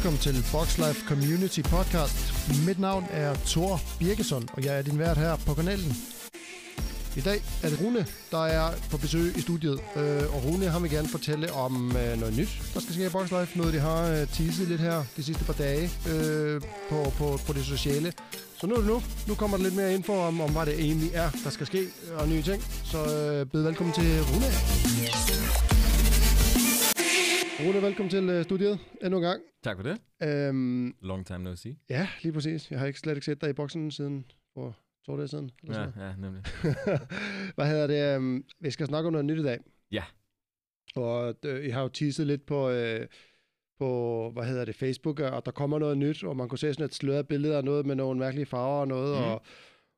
Velkommen til BoxLife Community Podcast. Mit navn er Thor Birkesson, og jeg er din vært her på kanalen. I dag er det Rune, der er på besøg i studiet, og Rune har mig gerne fortælle om noget nyt, der skal ske i BoxLife. Noget, de har teaset lidt her de sidste par dage på det sociale. Så nu kommer der lidt mere info om, hvad det egentlig er, der skal ske, og nye ting. Så byd velkommen til Rune. Rune, velkommen til studiet endnu en gang. Tak for det. Long time no see. Ja, lige præcis. Jeg har slet ikke set dig i boksen siden for 2 dage siden. Ja, nemlig. Hvad hedder det? Vi skal snakke om noget nyt i dag. Ja. Og I har jo teaset lidt på Facebook, og der kommer noget nyt, og man kunne se sådan et sløret billede af noget med nogle mærkelige farver og noget,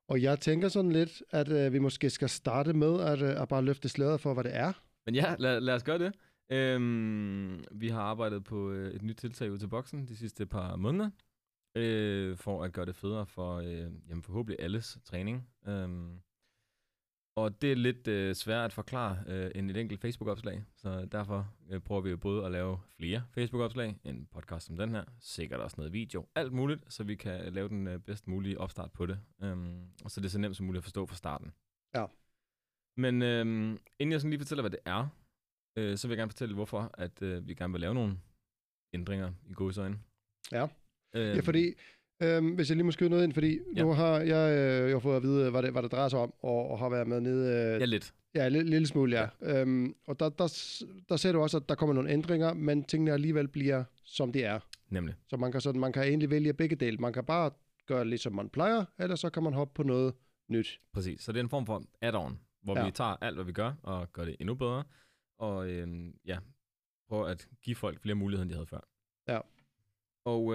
og jeg tænker sådan lidt, at vi måske skal starte med at bare løfte sløret for, hvad det er. Men ja, lad os gøre det. Vi har arbejdet på et nyt tiltag ud til boksen de sidste par måneder, for at gøre det federe for forhåbentlig alles træning. Og det er lidt svært at forklare end et enkelt Facebook-opslag, så derfor prøver vi jo både at lave flere Facebook-opslag, en podcast som den her, sikkert også noget video, alt muligt, så vi kan lave den bedst mulige opstart på det, og så det er så nemt som muligt at forstå fra starten. Ja. Men inden jeg sådan lige fortæller, hvad det er, så vil jeg gerne fortælle, hvorfor at vi gerne vil lave nogle ændringer i gåseøjne. Ja. Ja, fordi hvis jeg lige må skyde noget ind, fordi nu har jeg jo fået at vide, hvad det drejer sig om, og har været med nede... ja, lidt. Ja, en lille smule, ja. Og der ser du også, at der kommer nogle ændringer, men tingene alligevel bliver, som de er. Nemlig. Så man kan egentlig vælge begge dele. Man kan bare gøre lidt, som man plejer, eller så kan man hoppe på noget nyt. Præcis, så det er en form for add-on, hvor vi tager alt, hvad vi gør, og gør det endnu bedre, og prøver at give folk flere muligheder, end de havde før. Ja. Og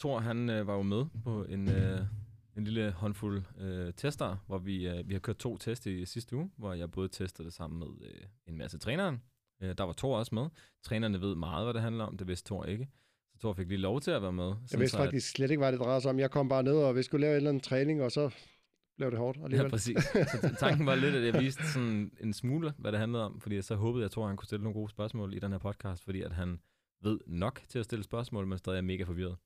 Thor, han var jo med på en lille håndfuld tester, hvor vi har kørt 2 test i sidste uge, hvor jeg både testede det sammen med en masse trænere. Der var Thor også med. Trænerne ved meget, hvad det handler om. Det vidste Thor ikke. Så Thor fik lige lov til at være med. Jeg vidste faktisk slet ikke, hvad det drejer sig om. Jeg kom bare ned, og vi skulle lave en eller anden træning, og så blev det hårdt alligevel. Ja, præcis. Så tanken var lidt, at jeg viste sådan en smule, hvad det handlede om, fordi så håbede jeg, Thor, han kunne stille nogle gode spørgsmål i den her podcast, fordi at han ved nok til at stille spørgsmål, men stadig er mega forvirret.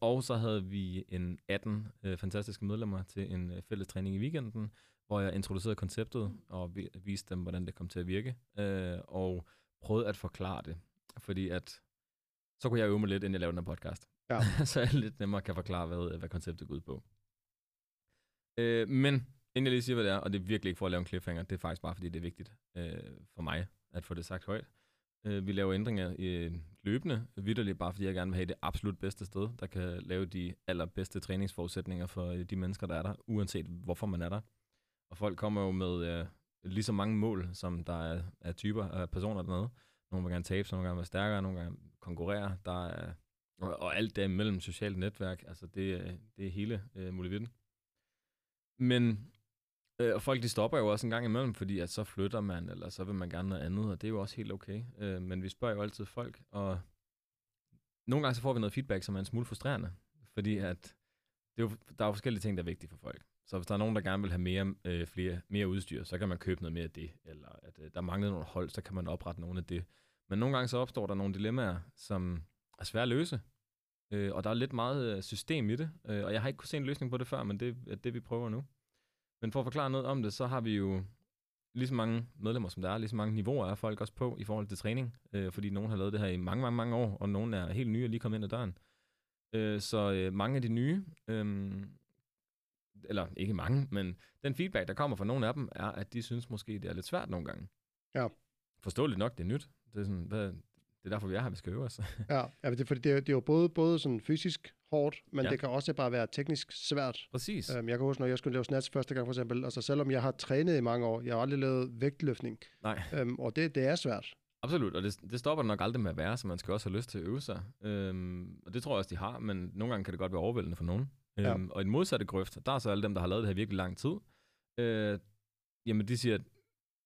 Og så havde vi en 18 fantastiske medlemmer til en fælles træning i weekenden, hvor jeg introducerede konceptet og viste dem, hvordan det kom til at virke, og prøvede at forklare det, fordi at så kunne jeg øve mig lidt, inden jeg lavede den her podcast. Ja. Så jeg lidt nemmere kan forklare, hvad konceptet går ud på. Men inden jeg lige siger, hvad det er, og det er virkelig ikke for at lave en cliffhanger, det er faktisk bare, fordi det er vigtigt for mig at få det sagt højt. Vi laver ændringer løbende, vitterligt bare fordi jeg gerne vil have det absolut bedste sted, der kan lave de allerbedste træningsforudsætninger for de mennesker, der er der, uanset hvorfor man er der. Og folk kommer jo med lige så mange mål, som der er typer af personer dernede. Nogle vil gerne tabe, nogle gerne vil være stærkere, nogle gerne konkurrere, og alt derimellem, socialt netværk, altså det er hele muligheden. Men og folk, de stopper jo også en gang imellem, fordi at så flytter man, eller så vil man gerne noget andet, og det er jo også helt okay. Men vi spørger jo altid folk, og nogle gange så får vi noget feedback, som er en smule frustrerende, fordi at der er forskellige ting, der er vigtige for folk. Så hvis der er nogen, der gerne vil have mere udstyr, så kan man købe noget mere af det, eller at der mangler nogle hold, så kan man oprette nogle af det. Men nogle gange så opstår der nogle dilemmaer, som er svære at løse, og der er lidt meget system i det, og jeg har ikke kunnet se en løsning på det før, men det er det, vi prøver nu. Men for at forklare noget om det, så har vi jo lige så mange medlemmer, som der er, lige så mange niveauer er folk også på i forhold til træning, fordi nogen har lavet det her i mange, mange, mange år, og nogen er helt nye og lige kommet ind ad døren. Så mange af de nye, eller ikke mange, men den feedback, der kommer fra nogle af dem, er, at de synes måske, det er lidt svært nogle gange. Ja. Forståeligt nok, det er nyt. Det er sådan, det er derfor, vi er her, vi skal øve os. Ja, det er jo både sådan fysisk hårdt, men det kan også bare være teknisk svært. Præcis. Jeg kan huske, når jeg skulle lave snatch første gang for eksempel, altså selvom jeg har trænet i mange år, jeg har aldrig lavet vægtløftning. Nej. Og det er svært. Absolut, og det stopper nok aldrig med at være, så man skal også have lyst til at øve sig. Og det tror jeg også, de har, men nogle gange kan det godt være overvældende for nogen. Og i den modsatte grøft, der er så alle dem, der har lavet det her virkelig lang tid, jamen de siger, at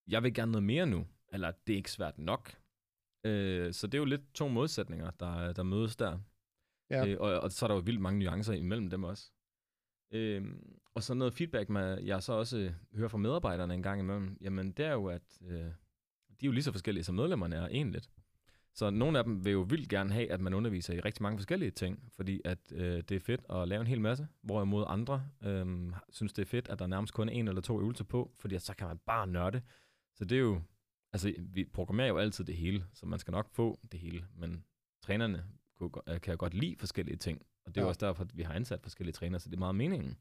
jeg vil gerne noget mere nu, eller det er ikke svært nok. Så det er jo lidt 2 modsætninger, der mødes der. Ja. Og så er der jo vildt mange nuancer imellem dem også. Og så noget feedback, jeg så også hører fra medarbejderne en gang imellem, jamen det er jo, at de er jo lige så forskellige, som medlemmerne er egentlig. Så nogle af dem vil jo vildt gerne have, at man underviser i rigtig mange forskellige ting, fordi at det er fedt at lave en hel masse, hvorimod andre synes, det er fedt, at der nærmest kun er en eller to øvelser på, fordi at så kan man bare nørde. Så det er jo, altså vi programmerer jo altid det hele, så man skal nok få det hele, men trænerne kan jo godt lide forskellige ting, og det er jo også derfor, at vi har ansat forskellige trænere, så det er meget meningen.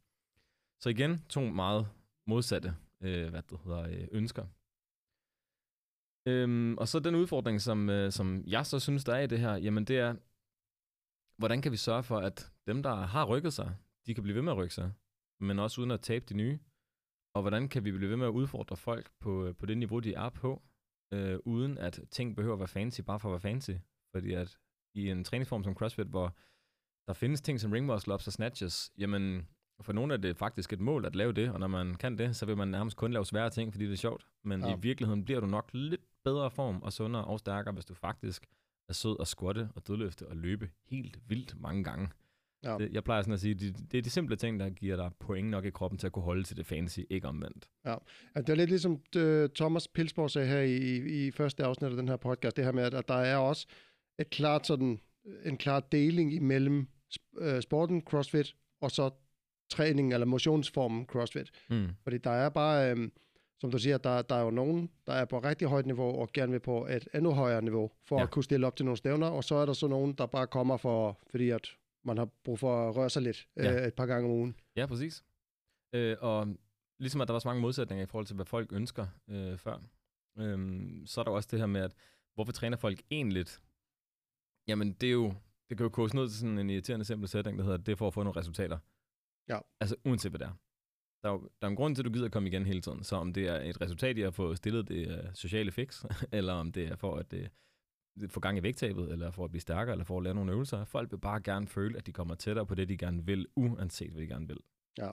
Så igen, to meget modsatte ønsker. Og så den udfordring, som jeg så synes, der er i det her, jamen det er, hvordan kan vi sørge for, at dem, der har rykket sig, de kan blive ved med at rykke sig, men også uden at tabe de nye. Og hvordan kan vi blive ved med at udfordre folk på det niveau, de er på, uden at ting behøver at være fancy, bare for at være fancy. Fordi at i en træningsform som CrossFit, hvor der findes ting som ring muscle ups og snatches, jamen for nogle er det faktisk et mål at lave det, og når man kan det, så vil man nærmest kun lave svære ting, fordi det er sjovt. Men i virkeligheden bliver du nok lidt bedre form og sundere og stærkere, hvis du faktisk er sød og squatte og dødløfte og løbe helt vildt mange gange. Ja. Jeg plejer sådan at sige, det er de simple ting, der giver dig point nok i kroppen til at kunne holde til det fancy, ikke omvendt. Ja, det er lidt ligesom Thomas Pilsborg sagde her i første afsnit af den her podcast, det her med, at der er også et klart sådan, en klar deling imellem sporten, CrossFit, og så træning eller motionsformen CrossFit. Mm. Fordi der er bare, som du siger, der er jo nogen, der er på rigtig højt niveau, og gerne vil på et endnu højere niveau, for at kunne stille op til nogle stævner, og så er der så nogen, der bare kommer fordi at man har brug for at røre sig lidt et par gange om ugen. Ja, præcis. Og ligesom at der var så mange modsætninger i forhold til, hvad folk ønsker før, så er der også det her med, at hvorfor træner folk egentlig? Jamen, det kan jo koges ned til sådan en irriterende simpel sætning, der hedder, det er for at få nogle resultater. Ja. Altså uanset hvad det er. Der er en grund til, at du gider at komme igen hele tiden. Så om det er et resultat i at få stillet det sociale fix, eller om det er for at få gang i vægttabet, eller for at blive stærkere, eller for at lave nogle øvelser. Folk vil bare gerne føle, at de kommer tættere på det, de gerne vil, uanset hvad de gerne vil. Ja.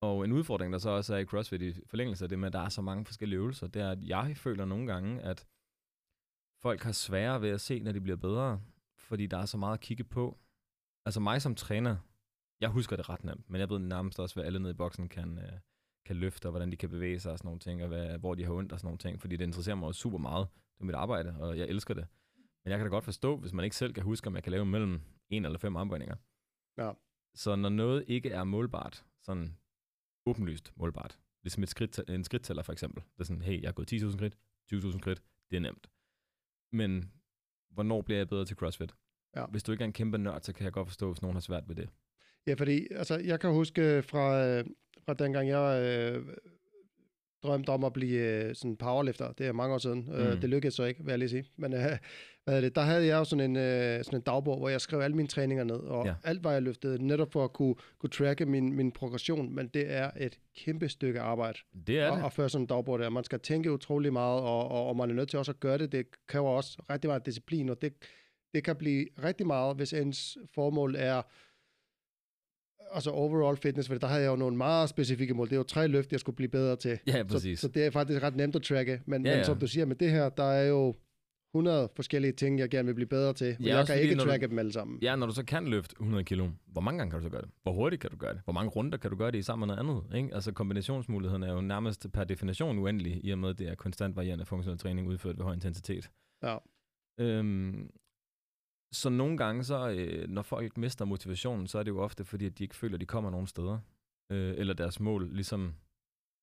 Og en udfordring, der så også er i CrossFit i forlængelse af det med, at der er så mange forskellige øvelser, det er, at jeg føler nogle gange, at folk har sværere ved at se, når de bliver bedre, fordi der er så meget at kigge på. Altså mig som træner, jeg husker det ret nemt, men jeg ved nærmest også, hvad alle nede i boksen kan løfte, og hvordan de kan bevæge sig og sådan nogle ting, og hvor de har ondt og sådan nogle ting, fordi det interesserer mig også super meget. Det er mit arbejde, og jeg elsker det. Men jeg kan da godt forstå, hvis man ikke selv kan huske, om jeg kan lave mellem 1 eller 5 armbøjninger. Ja. Så når noget ikke er målbart, sådan åbenlyst målbart, ligesom en skridttæller for eksempel, det er sådan, hey, jeg har gået 10.000 skridt, 20.000 skridt, det er nemt. Men hvornår bliver jeg bedre til CrossFit? Ja. Hvis du ikke er en kæmpe nørd, så kan jeg godt forstå, hvis nogen har svært ved det. Ja, fordi altså, jeg kan huske fra dengang, jeg drømte om at blive sådan powerlifter. Det er mange år siden. Det lykkedes så ikke, vil jeg lige sige. Men der havde jeg jo sådan en dagbog, hvor jeg skrev alle mine træninger ned, og alt, hvad jeg løftede, netop for at kunne tracke min progression. Men det er et kæmpe stykke arbejde. Det er det. At føre sådan en dagbog der. Man skal tænke utrolig meget, og man er nødt til også at gøre det. Det kræver også rigtig meget disciplin, og det kan blive rigtig meget, hvis ens formål er altså overall fitness, for der havde jeg jo nogle meget specifikke mål. Det er jo 3 løft, jeg skulle blive bedre til. Ja, præcis. Så det er faktisk ret nemt at tracke. Men som du siger med det her, der er jo 100 forskellige ting, jeg gerne vil blive bedre til. Men jeg kan ikke tracke dem alle sammen. Ja, når du så kan løfte 100 kilo, hvor mange gange kan du så gøre det? Hvor hurtigt kan du gøre det? Hvor mange runder kan du gøre det i sammen med noget andet? Ikke? Altså kombinationsmulighederne er jo nærmest per definition uendelige, i og med det er konstant varierende funktionel træning udført ved høj intensitet. Ja. Så nogle gange, når folk mister motivationen, så er det jo ofte, fordi at de ikke føler, at de kommer nogen steder. Eller deres mål, ligesom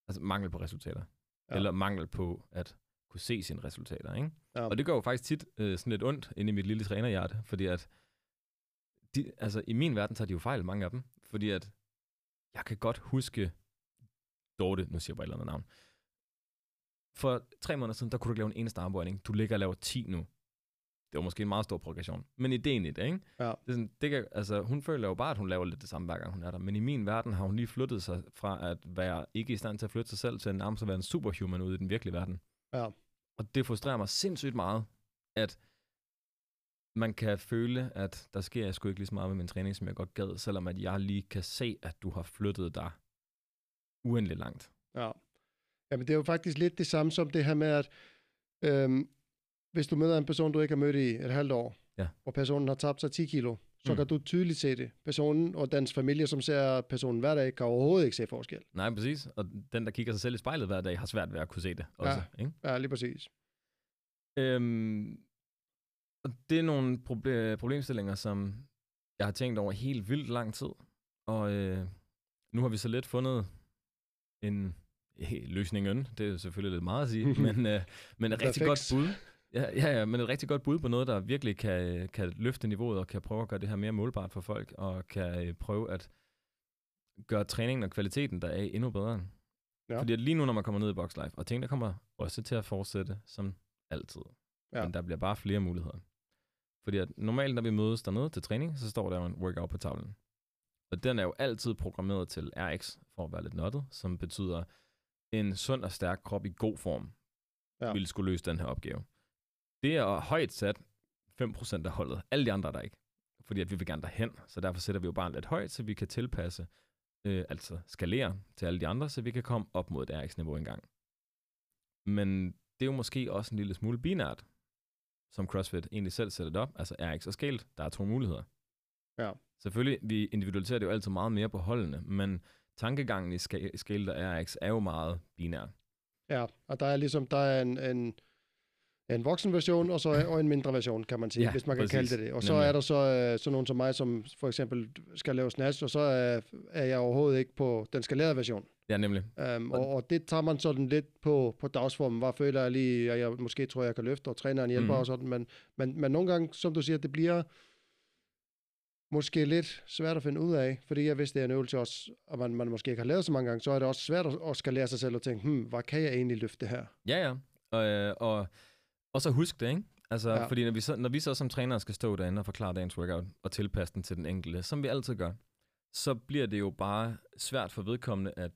altså mangel på resultater. Ja. Eller mangel på at kunne se sine resultater. Ikke? Ja. Og det gør jo faktisk tit sådan lidt ondt inde i mit lille trænerhjerte, fordi at i min verden tager de jo fejl, mange af dem. Fordi at jeg kan godt huske Dorte, nu siger jeg bare et eller andet navn. For 3 måneder siden, der kunne du ikke lave en eneste armbøjning. Du ligger og laver 10 nu. Det var måske en meget stor progression, men ideen i det, ikke? Ja. Det er sådan, hun føler jo bare, at hun laver lidt det samme, hver gang hun er der. Men i min verden har hun lige flyttet sig fra at være ikke i stand til at flytte sig selv, til nærmest at være en superhuman ude i den virkelige verden. Ja. Og det frustrerer mig sindssygt meget, at man kan føle, at der sker sgu ikke lige så meget med min træning, som jeg godt gad, selvom at jeg lige kan se, at du har flyttet dig uendelig langt. Ja. Jamen, det er jo faktisk lidt det samme som det her med, at hvis du møder en person, du ikke har mødt i et halvt år, og personen har tabt sig 10 kilo, så kan du tydeligt se det. Personen og dens familie, som ser personen hver dag, kan overhovedet ikke se forskel. Nej, præcis. Og den, der kigger sig selv i spejlet hver dag, har svært ved at kunne se det også. Ja, ikke? Ja, lige præcis. Og det er nogle problemstillinger, som jeg har tænkt over helt vildt lang tid. Og nu har vi så let fundet en løsning. Det er selvfølgelig lidt meget at sige, men et rigtig godt bud. Ja, men et rigtig godt bud på noget, der virkelig kan løfte niveauet og kan prøve at gøre det her mere målbart for folk, og kan prøve at gøre træningen og kvaliteten deraf endnu bedre. Ja. Fordi lige nu, når man kommer ned i BoxLife, og ting, der kommer også til at fortsætte som altid. Ja. Men der bliver bare flere muligheder. Fordi at normalt, når vi mødes dernede til træning, så står der jo en workout på tavlen. Og den er jo altid programmeret til RX, for at være lidt nuttet, som betyder en sund og stærk krop i god form, ville skulle løse den her opgave. Det er højt sat 5% af holdet. Alle de andre er der ikke. Fordi at vi vil gerne derhen, så derfor sætter vi jo bare lidt højt, så vi kan tilpasse, altså skalere til alle de andre, så vi kan komme op mod et RX-niveau engang. Men det er jo måske også en lille smule binært, som CrossFit egentlig selv sætter det op. Altså RX og scaled, der er to muligheder. Ja. Selvfølgelig, vi individualiserer det jo altid meget mere på holdene, men tankegangen i scaled og RX er jo meget binær. Ja, og der er en voksen version, og en mindre version, kan man sige, ja, hvis man kan kalde det. Og så er der så nogen som mig, som for eksempel skal lave snatch, og så er jeg overhovedet ikke på den skalerede version. Ja, nemlig. Og det tager man sådan lidt på dagsformen. Hvad føler jeg lige, og jeg måske tror, jeg kan løfte, og træneren hjælper og sådan. Men nogle gange, som du siger, det bliver måske lidt svært at finde ud af, fordi jeg vidste, det er en øvelse også, og man måske ikke har lavet så mange gange, så er det også svært at skalere sig selv og tænke, hvad kan jeg egentlig løfte her? Ja. Og så husk det, ikke? Altså, fordi når vi så som trænere skal stå derinde og forklare dagens workout og tilpasse den til den enkelte, som vi altid gør, så bliver det jo bare svært for vedkommende at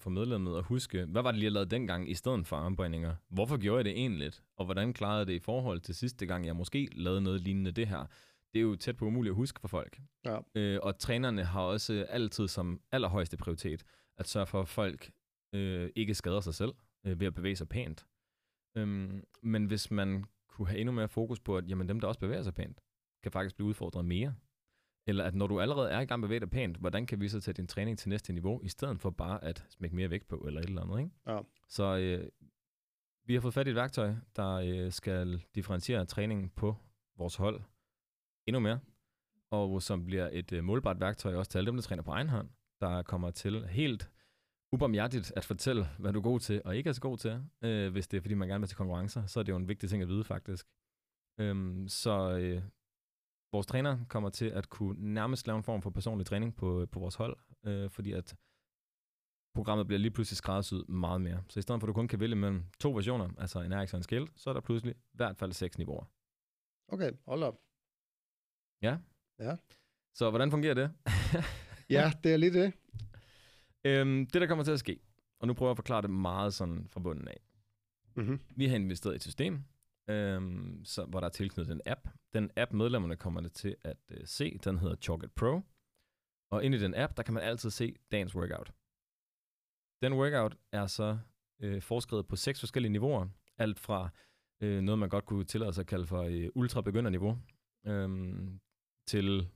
for medlemmet at huske, hvad var det lige, jeg lavede dengang i stedet for armbøjninger? Hvorfor gjorde jeg det egentlig? Og hvordan klarede jeg det i forhold til sidste gang, jeg måske lavede noget lignende det her? Det er jo tæt på umuligt at huske for folk. Ja. Og trænerne har også altid som allerhøjeste prioritet at sørge for, at folk ikke skader sig selv ved at bevæge sig pænt. Men hvis man kunne have endnu mere fokus på, at jamen, dem, der også bevæger sig pænt, kan faktisk blive udfordret mere. Eller at når du allerede er i gang med at bevæge dig pænt, hvordan kan vi så tage din træning til næste niveau, i stedet for bare at smække mere vægt på, eller et eller andet, ikke? Ja. Så vi har fået fat i et værktøj, der skal differentiere træningen på vores hold endnu mere, og som bliver et målbart værktøj også til alle dem, der træner på egen hånd, der kommer til helt ubarmhjertigt at fortælle, hvad du er god til og ikke er så god til. Hvis det er, fordi man gerne vil til konkurrencer, så er det jo en vigtig ting at vide, faktisk. Så vores træner kommer til at kunne nærmest lave en form for personlig træning på vores hold, fordi at programmet bliver lige pludselig skræddersyet meget mere. Så i stedet for, at du kun kan vælge mellem to versioner, altså en RX og en scaled, så er der pludselig i hvert fald 6 niveauer. Okay, hold op. Ja. Så hvordan fungerer det? Ja, det er lige det. Det, der kommer til at ske, og nu prøver jeg at forklare det meget sådan fra bunden af. Vi har investeret i et system, hvor der er tilknyttet en app. Den app, medlemmerne kommer til at se, den hedder Chalket Pro. Og inde i den app, der kan man altid se dagens workout. Den workout er så forskrevet på 6 forskellige niveauer. Alt fra noget, man godt kunne tillade sig at kalde for ultrabegynderniveau, til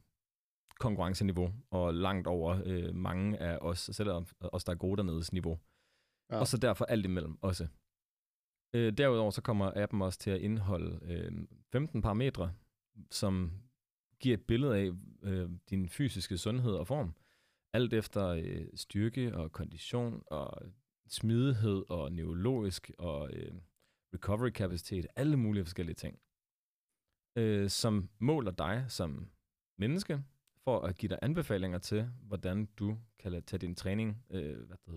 konkurrenceniveau, og langt over mange af os, selvom os, der er gode dernedes niveau. Ja. Og så derfor alt imellem også. Derudover så kommer appen også til at indeholde 15 parametre, som giver et billede af din fysiske sundhed og form. Alt efter styrke og kondition og smidighed og neurologisk og recovery-kapacitet, alle mulige forskellige ting, som måler dig som menneske, for at give dig anbefalinger til, hvordan du kan tage din træning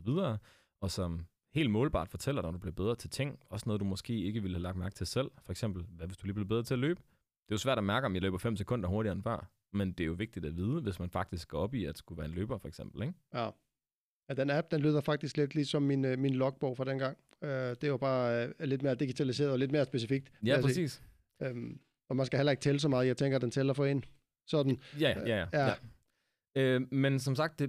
videre, og som helt målbart fortæller dig, om du bliver bedre til ting, også noget, du måske ikke ville have lagt mærke til selv. For eksempel, hvad hvis du lige bliver bedre til at løbe? Det er jo svært at mærke, om jeg løber 5 sekunder hurtigere end før, men det er jo vigtigt at vide, hvis man faktisk går op i at skulle være en løber, for eksempel, ikke? Ja. Ja, den app, den lyder faktisk lidt ligesom min logbog fra dengang. Det er jo bare lidt mere digitaliseret og lidt mere specifikt. Ja, præcis. Og man skal heller ikke tælle så meget. Jeg tænker, den tæller for en. Sådan. Ja. Men som sagt,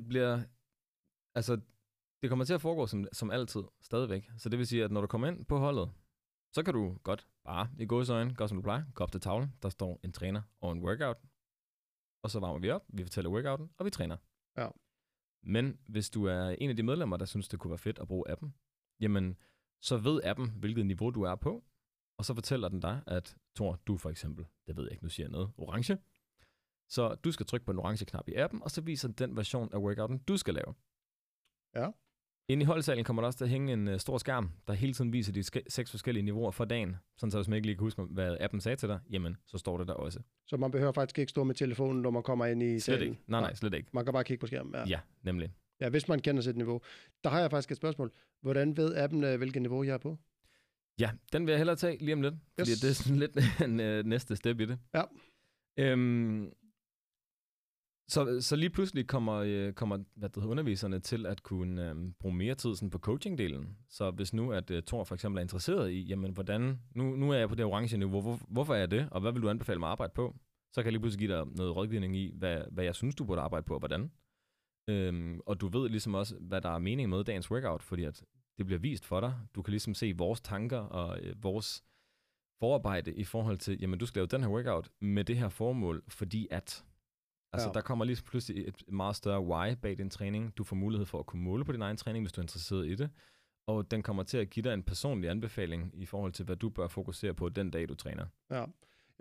det kommer til at foregå som altid, stadigvæk. Så det vil sige, at når du kommer ind på holdet, så kan du godt bare i gåseøjne, godt som du plejer, gå op til tavlen, der står en træner og en workout, og så varmer vi op, vi fortæller workouten, og vi træner. Ja. Men hvis du er en af de medlemmer, der synes, det kunne være fedt at bruge appen, jamen, så ved appen, hvilket niveau du er på, og så fortæller den dig, at Thor, du for eksempel, det ved jeg ikke, nu siger jeg noget, orange. Så du skal trykke på den orange knap i appen, og så viser den version af workouten, du skal lave. Ja. Inde i holdsalen kommer der også til at hænge en stor skærm, der hele tiden viser de 6 forskellige niveauer for dagen. Sådan så hvis man ikke lige kan huske, hvad appen sagde til dig, jamen, så står det der også. Så man behøver faktisk ikke stå med telefonen, når man kommer ind i salen? Slet ikke. Nej, slet ikke. Man kan bare kigge på skærmen? Ja, ja, nemlig. Ja, hvis man kender sit niveau. Der har jeg faktisk et spørgsmål. Hvordan ved appen, hvilket niveau jeg er på? Ja, den vil jeg hellere tage lige om lidt, fordi det er sådan lidt en næste step i det. Ja. Så lige pludselig kommer underviserne til at kunne bruge mere tid sådan på coaching-delen. Så hvis nu, at Thor for eksempel er interesseret i, jamen hvordan, nu er jeg på det orange niveau, hvorfor er jeg det, og hvad vil du anbefale mig at arbejde på? Så kan jeg lige pludselig give dig noget rådgivning i, hvad jeg synes, du burde arbejde på, og hvordan. Og du ved ligesom også, hvad der er mening med dagens workout, fordi at det bliver vist for dig. Du kan ligesom se vores tanker og vores forarbejde i forhold til, jamen du skal lave den her workout med det her formål, fordi at... Altså, ja. Der kommer lige pludselig et meget større why bag din træning. Du får mulighed for at kunne måle på din egen træning, hvis du er interesseret i det. Og den kommer til at give dig en personlig anbefaling i forhold til, hvad du bør fokusere på den dag, du træner. Ja,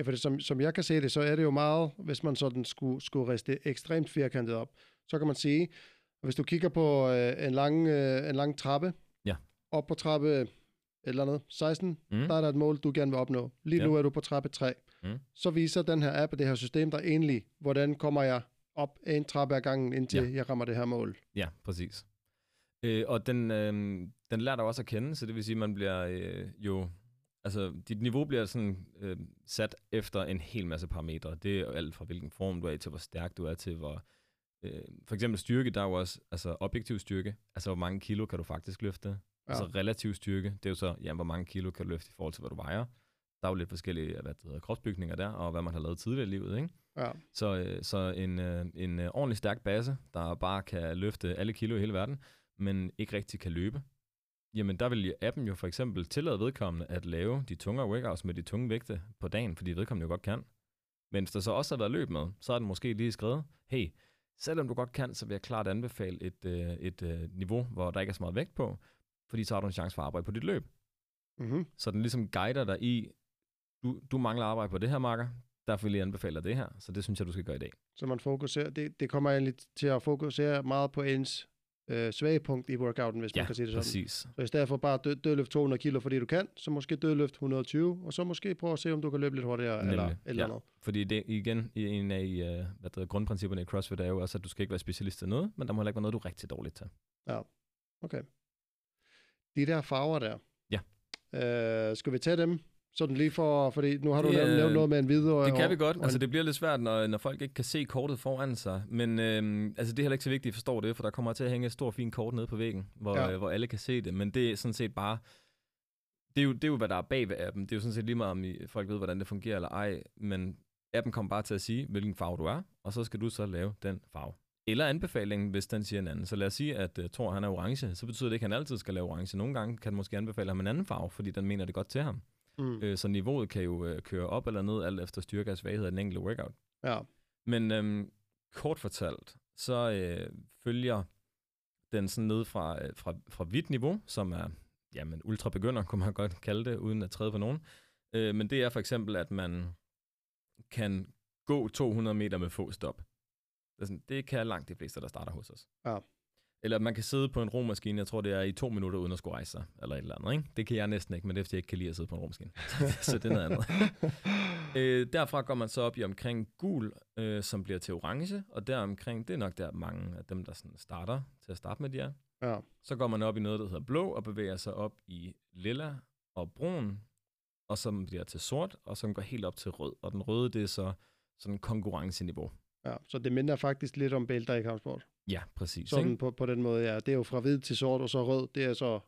for det, som jeg kan se det, så er det jo meget, hvis man sådan skulle riste ekstremt firkantet op, så kan man sige, hvis du kigger på en lang trappe, ja. Op på trappe... eller noget, 16, der er der et mål, du gerne vil opnå. Lige nu er du på trappe 3. Så viser den her app og det her system der egentlig, hvordan kommer jeg op en trappe ad gangen, indtil jeg rammer det her mål. Ja, præcis. Og den lærer dig også at kende, så det vil sige, at man bliver dit niveau bliver sådan sat efter en hel masse parametre. Det er jo alt fra hvilken form du er i, til hvor stærk du er, til hvor... for eksempel styrke, der er jo også objektiv styrke. Altså, hvor mange kilo kan du faktisk løfte? Ja. Altså relativ styrke, det er jo så, hvor mange kilo kan du løfte i forhold til, hvad du vejer. Der er jo lidt forskellige kropsbygninger der, og hvad man har lavet tidligere i livet, ikke? Ja. Så en ordentlig stærk base, der bare kan løfte alle kilo i hele verden, men ikke rigtig kan løbe. Jamen der vil appen jo for eksempel tillade vedkommende at lave de tungere workouts med de tunge vægte på dagen, fordi vedkommende jo godt kan. Men hvis der så også har været løb med, så er den måske lige skrevet, hey, selvom du godt kan, så vil jeg klart anbefale et niveau, hvor der ikke er så meget vægt på, fordi så har du en chance for at arbejde på dit løb. Så den ligesom guider dig i, du mangler arbejde på det her, marker, derfor vil jeg anbefale dig det her, så det synes jeg, du skal gøre i dag. Så man fokuserer, det kommer egentlig til at fokusere meget på ens svage punkt i workouten, hvis man kan sige det sådan. Præcis. Så i stedet for bare dødløft 200 kilo, fordi du kan, så måske dødløft 120, og så måske prøve at se, om du kan løbe lidt hurtigere. Nemlig. Eller andet. Fordi det igen, en af grundprincipperne i CrossFit er jo også, at du skal ikke være specialist til noget, men der må heller ikke være noget, du er rigtig dårligt til. Ja, okay. De der farver der. Ja. Skal vi tage dem? Sådan lige fordi nu har du lavet noget med en video. Det kan vi godt. Altså det bliver lidt svært, når folk ikke kan se kortet foran sig. Men det er heller ikke så vigtigt at forstå det, for der kommer til at hænge et stort fint kort nede på væggen, hvor alle kan se det. Men det er sådan set bare... Det er jo, hvad der er bag ved appen. Det er jo sådan set lige meget, om folk ved, hvordan det fungerer eller ej. Men appen kommer bare til at sige, hvilken farve du er, og så skal du så lave den farve. Eller anbefalingen, hvis den siger en anden. Så lad os sige, at Thor han er orange, så betyder det ikke, at han altid skal lave orange. Nogle gange kan den måske anbefale ham en anden farve, fordi den mener det godt til ham. Så niveauet kan jo køre op eller ned, alt efter styrke og svaghed af den enkelte workout. Ja. Men kort fortalt, så følger den sådan ned fra hvidt niveau, som er ultra begynder, kunne man godt kalde det, uden at træde på nogen. Men det er for eksempel, at man kan gå 200 meter med få stop. Det kan langt de fleste, der starter hos os. Ja. Eller man kan sidde på en romaskine, jeg tror det er i 2 minutter, uden at skulle rejse sig, eller et eller andet. Ikke? Det kan jeg næsten ikke, men det er, fordi jeg ikke kan lide at sidde på en romaskine. Så det er noget andet. Derfra går man så op i omkring gul, som bliver til orange, og deromkring, det er nok der mange af dem, der sådan starter til at starte med de er. Ja. Så går man op i noget, der hedder blå, og bevæger sig op i lilla og brun, og som bliver til sort, og som går helt op til rød. Og den røde, det er så sådan konkurrenceniveau. Ja, så det minder faktisk lidt om bælter i kampsport. Ja, præcis. Sådan ikke? På den måde, ja. Det er jo fra hvid til sort, og så rød, det er så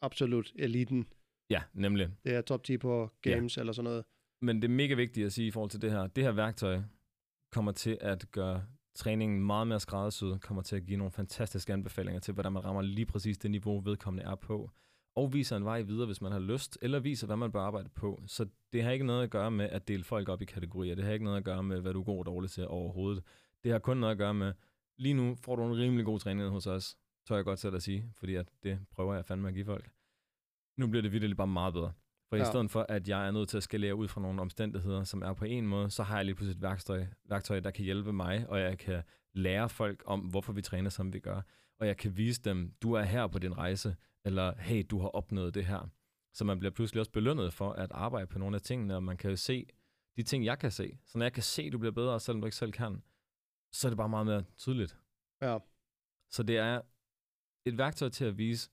absolut eliten. Ja, nemlig. Det er top 10 på games eller sådan noget. Men det er mega vigtigt at sige i forhold til det her. Det her værktøj kommer til at gøre træningen meget mere skræddersyet, kommer til at give nogle fantastiske anbefalinger til, hvordan man rammer lige præcis det niveau, vedkommende er på, og viser en vej videre, hvis man har lyst, eller viser, hvad man bør arbejde på. Så det har ikke noget at gøre med at dele folk op i kategorier. Det har ikke noget at gøre med, hvad du er god og dårlig til overhovedet. Det har kun noget at gøre med, lige nu får du en rimelig god træning hos os, tør jeg godt selv at sige, fordi at det prøver jeg fandme at give folk. Nu bliver det virkelig bare meget bedre, For i stedet for, at jeg er nødt til at skalere ud fra nogle omstændigheder, som er på en måde, så har jeg lige pludselig et værktøj, der kan hjælpe mig, og jeg kan lære folk om, hvorfor vi træner, som vi gør. Og jeg kan vise dem, du er her på din rejse, eller hey, du har opnået det her. Så man bliver pludselig også belønnet for at arbejde på nogle af tingene, og man kan jo se de ting, jeg kan se. Så når jeg kan se, at du bliver bedre, selvom du ikke selv kan, så er det bare meget mere tydeligt. Ja. Så det er et værktøj til at vise,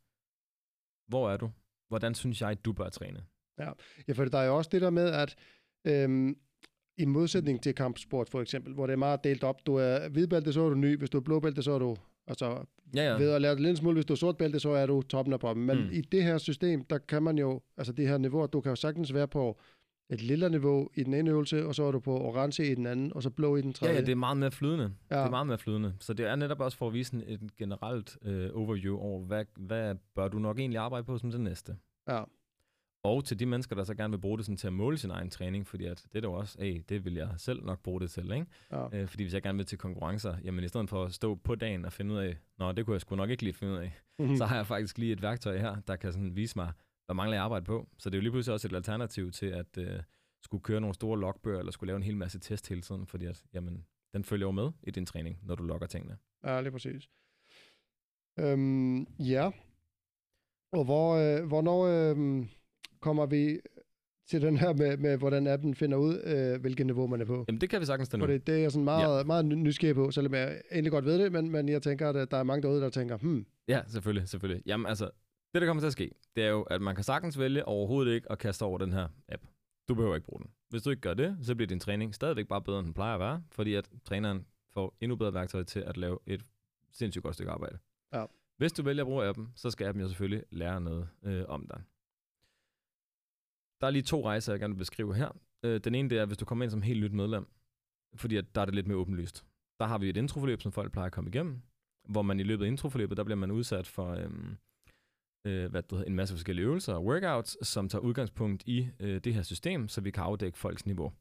hvor er du? Hvordan synes jeg, du bør træne? Ja, for der er jo også det der med, at i modsætning til kampsport for eksempel, hvor det er meget delt op, du er hvidbælte, så er du ny, hvis du er blåbælte, så er du ved at lære det lidt smule, hvis du er sortbælte, så er du toppen af poppen. Men i det her system, der kan man jo, altså det her niveau, du kan jo sagtens være på et lille niveau i den ene øvelse, og så er du på orange i den anden, og så blå i den tredje. Ja, det er meget mere flydende. Ja. Det er meget mere flydende. Så det er netop også for at vise et generelt overview over, hvad bør du nok egentlig arbejde på som det næste. Ja. Og til de mennesker, der så gerne vil bruge det sådan til at måle sin egen træning, fordi at det er jo også, det vil jeg selv nok bruge det til, ikke? Ja. Fordi hvis jeg gerne vil til konkurrencer, jamen i stedet for at stå på dagen og finde ud af, nå, det kunne jeg sgu nok ikke lige finde ud af, så har jeg faktisk lige et værktøj her, der kan sådan vise mig, hvad mangler jeg arbejde på. Så det er jo lige pludselig også et alternativ til at skulle køre nogle store logbøger, eller skulle lave en hel masse test hele tiden, fordi at, jamen, den følger jo med i din træning, når du logger tingene. Ja, lige præcis. Ja. Og hvornår kommer vi til den her med hvordan appen finder ud, hvilket niveau man er på? Jamen det kan vi sagtens da nu. Fordi det er sådan meget nysgerrig på, selvom jeg egentlig godt ved det, men jeg tænker, at der er mange derude, der tænker, Ja, selvfølgelig. Jamen altså, det der kommer til at ske, det er jo, at man kan sagtens vælge overhovedet ikke at kaste over den her app. Du behøver ikke bruge den. Hvis du ikke gør det, så bliver din træning stadigvæk bare bedre, end den plejer at være, fordi at træneren får endnu bedre værktøj til at lave et sindssygt godt stykke arbejde. Ja. Hvis du vælger at bruge appen, så skal appen jo selvfølgelig lære noget om dig. Der er lige to rejser, jeg gerne vil beskrive her. Den ene, det er, hvis du kommer ind som helt nyt medlem, fordi at der er det lidt mere åbenlyst. Der har vi et introforløb, som folk plejer at komme igennem, hvor man i løbet af introforløbet, der bliver man udsat for en masse forskellige øvelser og workouts, som tager udgangspunkt i det her system, så vi kan afdække folks niveau.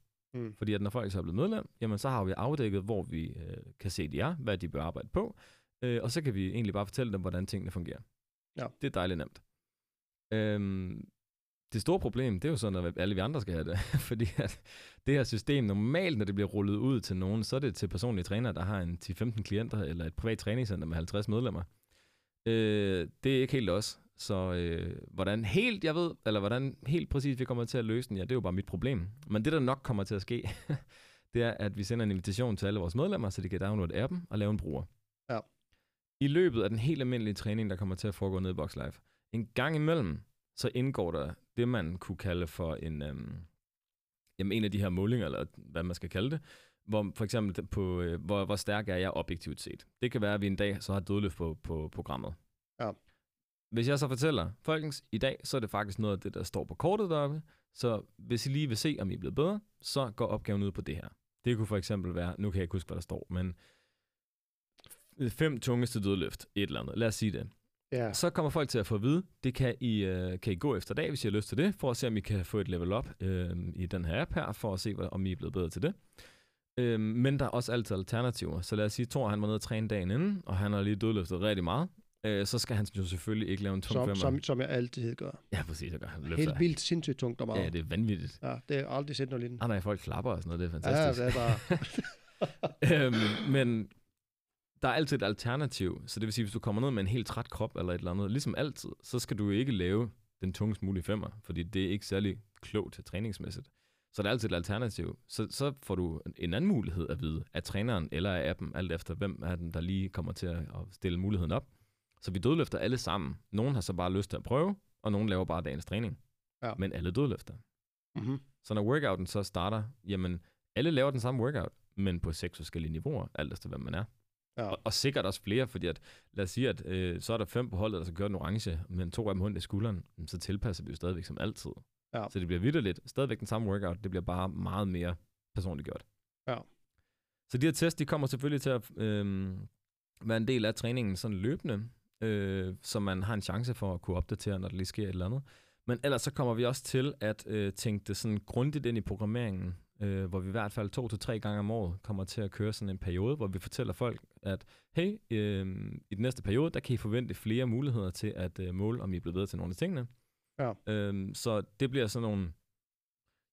Fordi at når folk så er blevet medlem, jamen så har vi afdækket, hvor vi kan se de er, hvad de bør arbejde på, og så kan vi egentlig bare fortælle dem, hvordan tingene fungerer. Ja. Det er dejligt nemt. Det store problem, det er jo sådan, at alle vi andre skal have det, fordi at det her system normalt, når det bliver rullet ud til nogen, så er det til personlige trænere, der har en 10-15 klienter eller et privat træningscenter med 50 medlemmer. Det er ikke helt os, så hvordan helt præcis vi kommer til at løse den, ja, det er jo bare mit problem. Men det, der nok kommer til at ske, det er, at vi sender en invitation til alle vores medlemmer, så de kan downloade appen og lave en bruger. Ja. I løbet af den helt almindelige træning, der kommer til at foregå nede i BoxLife, en gang imellem, så indgår der det, man kunne kalde for en af de her målinger, eller hvad man skal kalde det, hvor for eksempel, hvor stærk er jeg objektivt set. Det kan være, at vi en dag så har dødløft på programmet. Ja. Hvis jeg så fortæller, folkens, i dag, så er det faktisk noget af det, der står på kortet deroppe, så hvis I lige vil se, om I er blevet bedre, så går opgaven ud på det her. Det kunne for eksempel være, nu kan jeg ikke huske, hvad der står, men 5 tungeste dødløft, et eller andet, lad os sige det. Yeah. Så kommer folk til at få at vide, det kan I gå efter dag, hvis I har lyst til det, for at se, om I kan få et level up i den her app her, for at se, om I er blevet bedre til det. Men der er også altid alternativer. Så lad os sige, Thor, han var nede og træne dagen inden, og han har lige dødløftet rigtig meget. Så skal han jo selvfølgelig ikke lave en tung femmer. Som jeg altid gør. Ja, præcis. Jeg gør. Han løfter. Helt vildt sindssygt tungt og meget. Ja, det er vanvittigt. Ja, det er aldrig set noget lignende. Nej, folk klapper og sådan noget, det er fantastisk. Ja, det er bare... men... Der er altid et alternativ, så det vil sige, hvis du kommer ned med en helt træt krop eller et eller andet, ligesom altid, så skal du ikke lave den tungest mulige femmer, fordi det er ikke særlig klogt træningsmæssigt. Så der er altid et alternativ. Så får du en anden mulighed at vide af træneren eller af appen, alt efter hvem er den, der lige kommer til at stille muligheden op. Så vi dødløfter alle sammen. Nogen har så bare lyst til at prøve, og nogen laver bare dagens træning. Ja. Men alle dødløfter. Mm-hmm. Så når workouten så starter, jamen alle laver den samme workout, men på 6 forskellige niveauer, alt efter hvem man er. Ja. Og sikkert også flere, fordi at, lad os sige, at så er der 5 på holdet, der skal gøre den orange, men 2 af dem hundt i skulderen, så tilpasser vi jo stadigvæk som altid. Ja. Så det bliver vitterligt. Stadigvæk den samme workout, det bliver bare meget mere personligt gjort. Ja. Så de her tests, de kommer selvfølgelig til at være en del af træningen sådan løbende, så man har en chance for at kunne opdatere, når der lige sker et eller andet. Men ellers så kommer vi også til at tænke det sådan grundigt ind i programmeringen, hvor vi i hvert fald 2 til 3 gange om året kommer til at køre sådan en periode, hvor vi fortæller folk, at hey, i den næste periode, der kan I forvente flere muligheder til at måle, om I er blevet bedre til nogle af tingene. Ja. Så det bliver sådan nogle,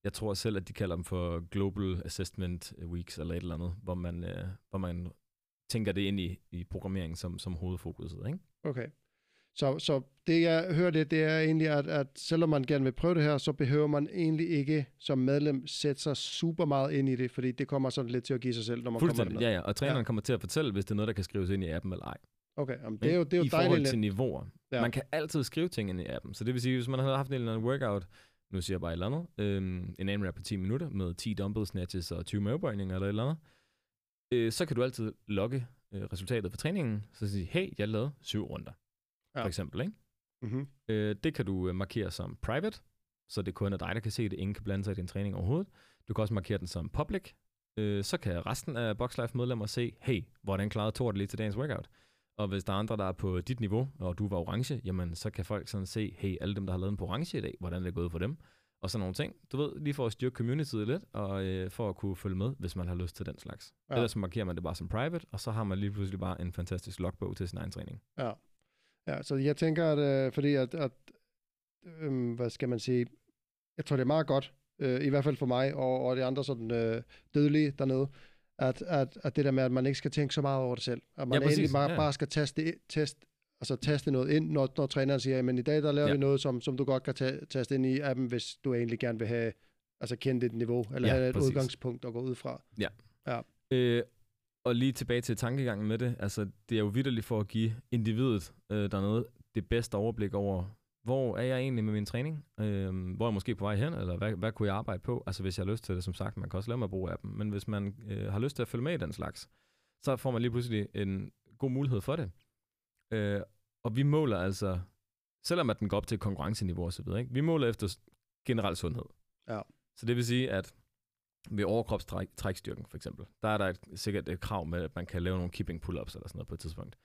jeg tror selv, at de kalder dem for Global Assessment Weeks eller et eller andet, hvor man, hvor man tænker det ind i programmeringen som hovedfokuset, ikke? Okay. Så det, jeg hører det er egentlig, at selvom man gerne vil prøve det her, så behøver man egentlig ikke som medlem sætte sig super meget ind i det, fordi det kommer sådan lidt til at give sig selv, når man kommer derned. Ja, og træneren kommer til at fortælle, hvis det er noget, der kan skrives ind i appen eller ej. Okay, jamen, det er jo dejligt. I forhold til niveauer. Ja. Man kan altid skrive ting ind i appen. Så det vil sige, hvis man havde haft en eller anden workout, nu siger jeg bare et eller andet, en AMRAP på 10 minutter med 10 dumbbell snatches og 20 mavebøjninger eller et eller andet, så kan du altid logge resultatet fra træningen, så sige, hey, jeg lavede 7 runder. Ja. For eksempel, ikke? Mm-hmm. Det kan du markere som private, så det kun er dig, der kan se det. Ingen kan blande sig i din træning overhovedet. Du kan også markere den som public. Så kan resten af BoxLife-medlemmer se, hey, hvordan klarede Tord lige til dagens workout? Og hvis der er andre, der er på dit niveau, og du var orange, jamen så kan folk sådan se, hey, alle dem, der har lavet en på orange i dag, hvordan det er gået for dem. Og sådan nogle ting. Du ved, lige for at styrke communityet lidt, og for at kunne følge med, hvis man har lyst til den slags. Ja. Ellers markerer man det bare som private, og så har man lige pludselig bare en fantastisk logbog til sin egen træning. Ja. Ja, så jeg tænker, at fordi at hvad skal man sige, jeg tror det er meget godt, i hvert fald for mig og de andre sådan dødelige dernede, at det der med, at man ikke skal tænke så meget over det selv, at man egentlig bare skal taste noget ind, når træneren siger, men i dag der laver vi noget, som du godt kan taste ind i appen, hvis du egentlig gerne vil have, altså kende dit niveau, eller have et udgangspunkt at gå ud fra. Ja. Ja. Og lige tilbage til tankegangen med det, altså det er jo vitterligt for at give individet dernede det bedste overblik over, hvor er jeg egentlig med min træning? Hvor er jeg måske på vej hen? Eller hvad kunne jeg arbejde på? Altså hvis jeg har lyst til det, som sagt, man kan også lade mig bruge appen, men hvis man har lyst til at følge med i den slags, så får man lige pludselig en god mulighed for det. Og vi måler altså, selvom at den går op til konkurrenceniveau og så videre, ikke? Vi måler efter generel sundhed. Ja. Så det vil sige, at ved overkropstrækstyrken for eksempel, der er der sikkert et krav med, at man kan lave nogle kipping pull-ups eller sådan noget på et tidspunkt.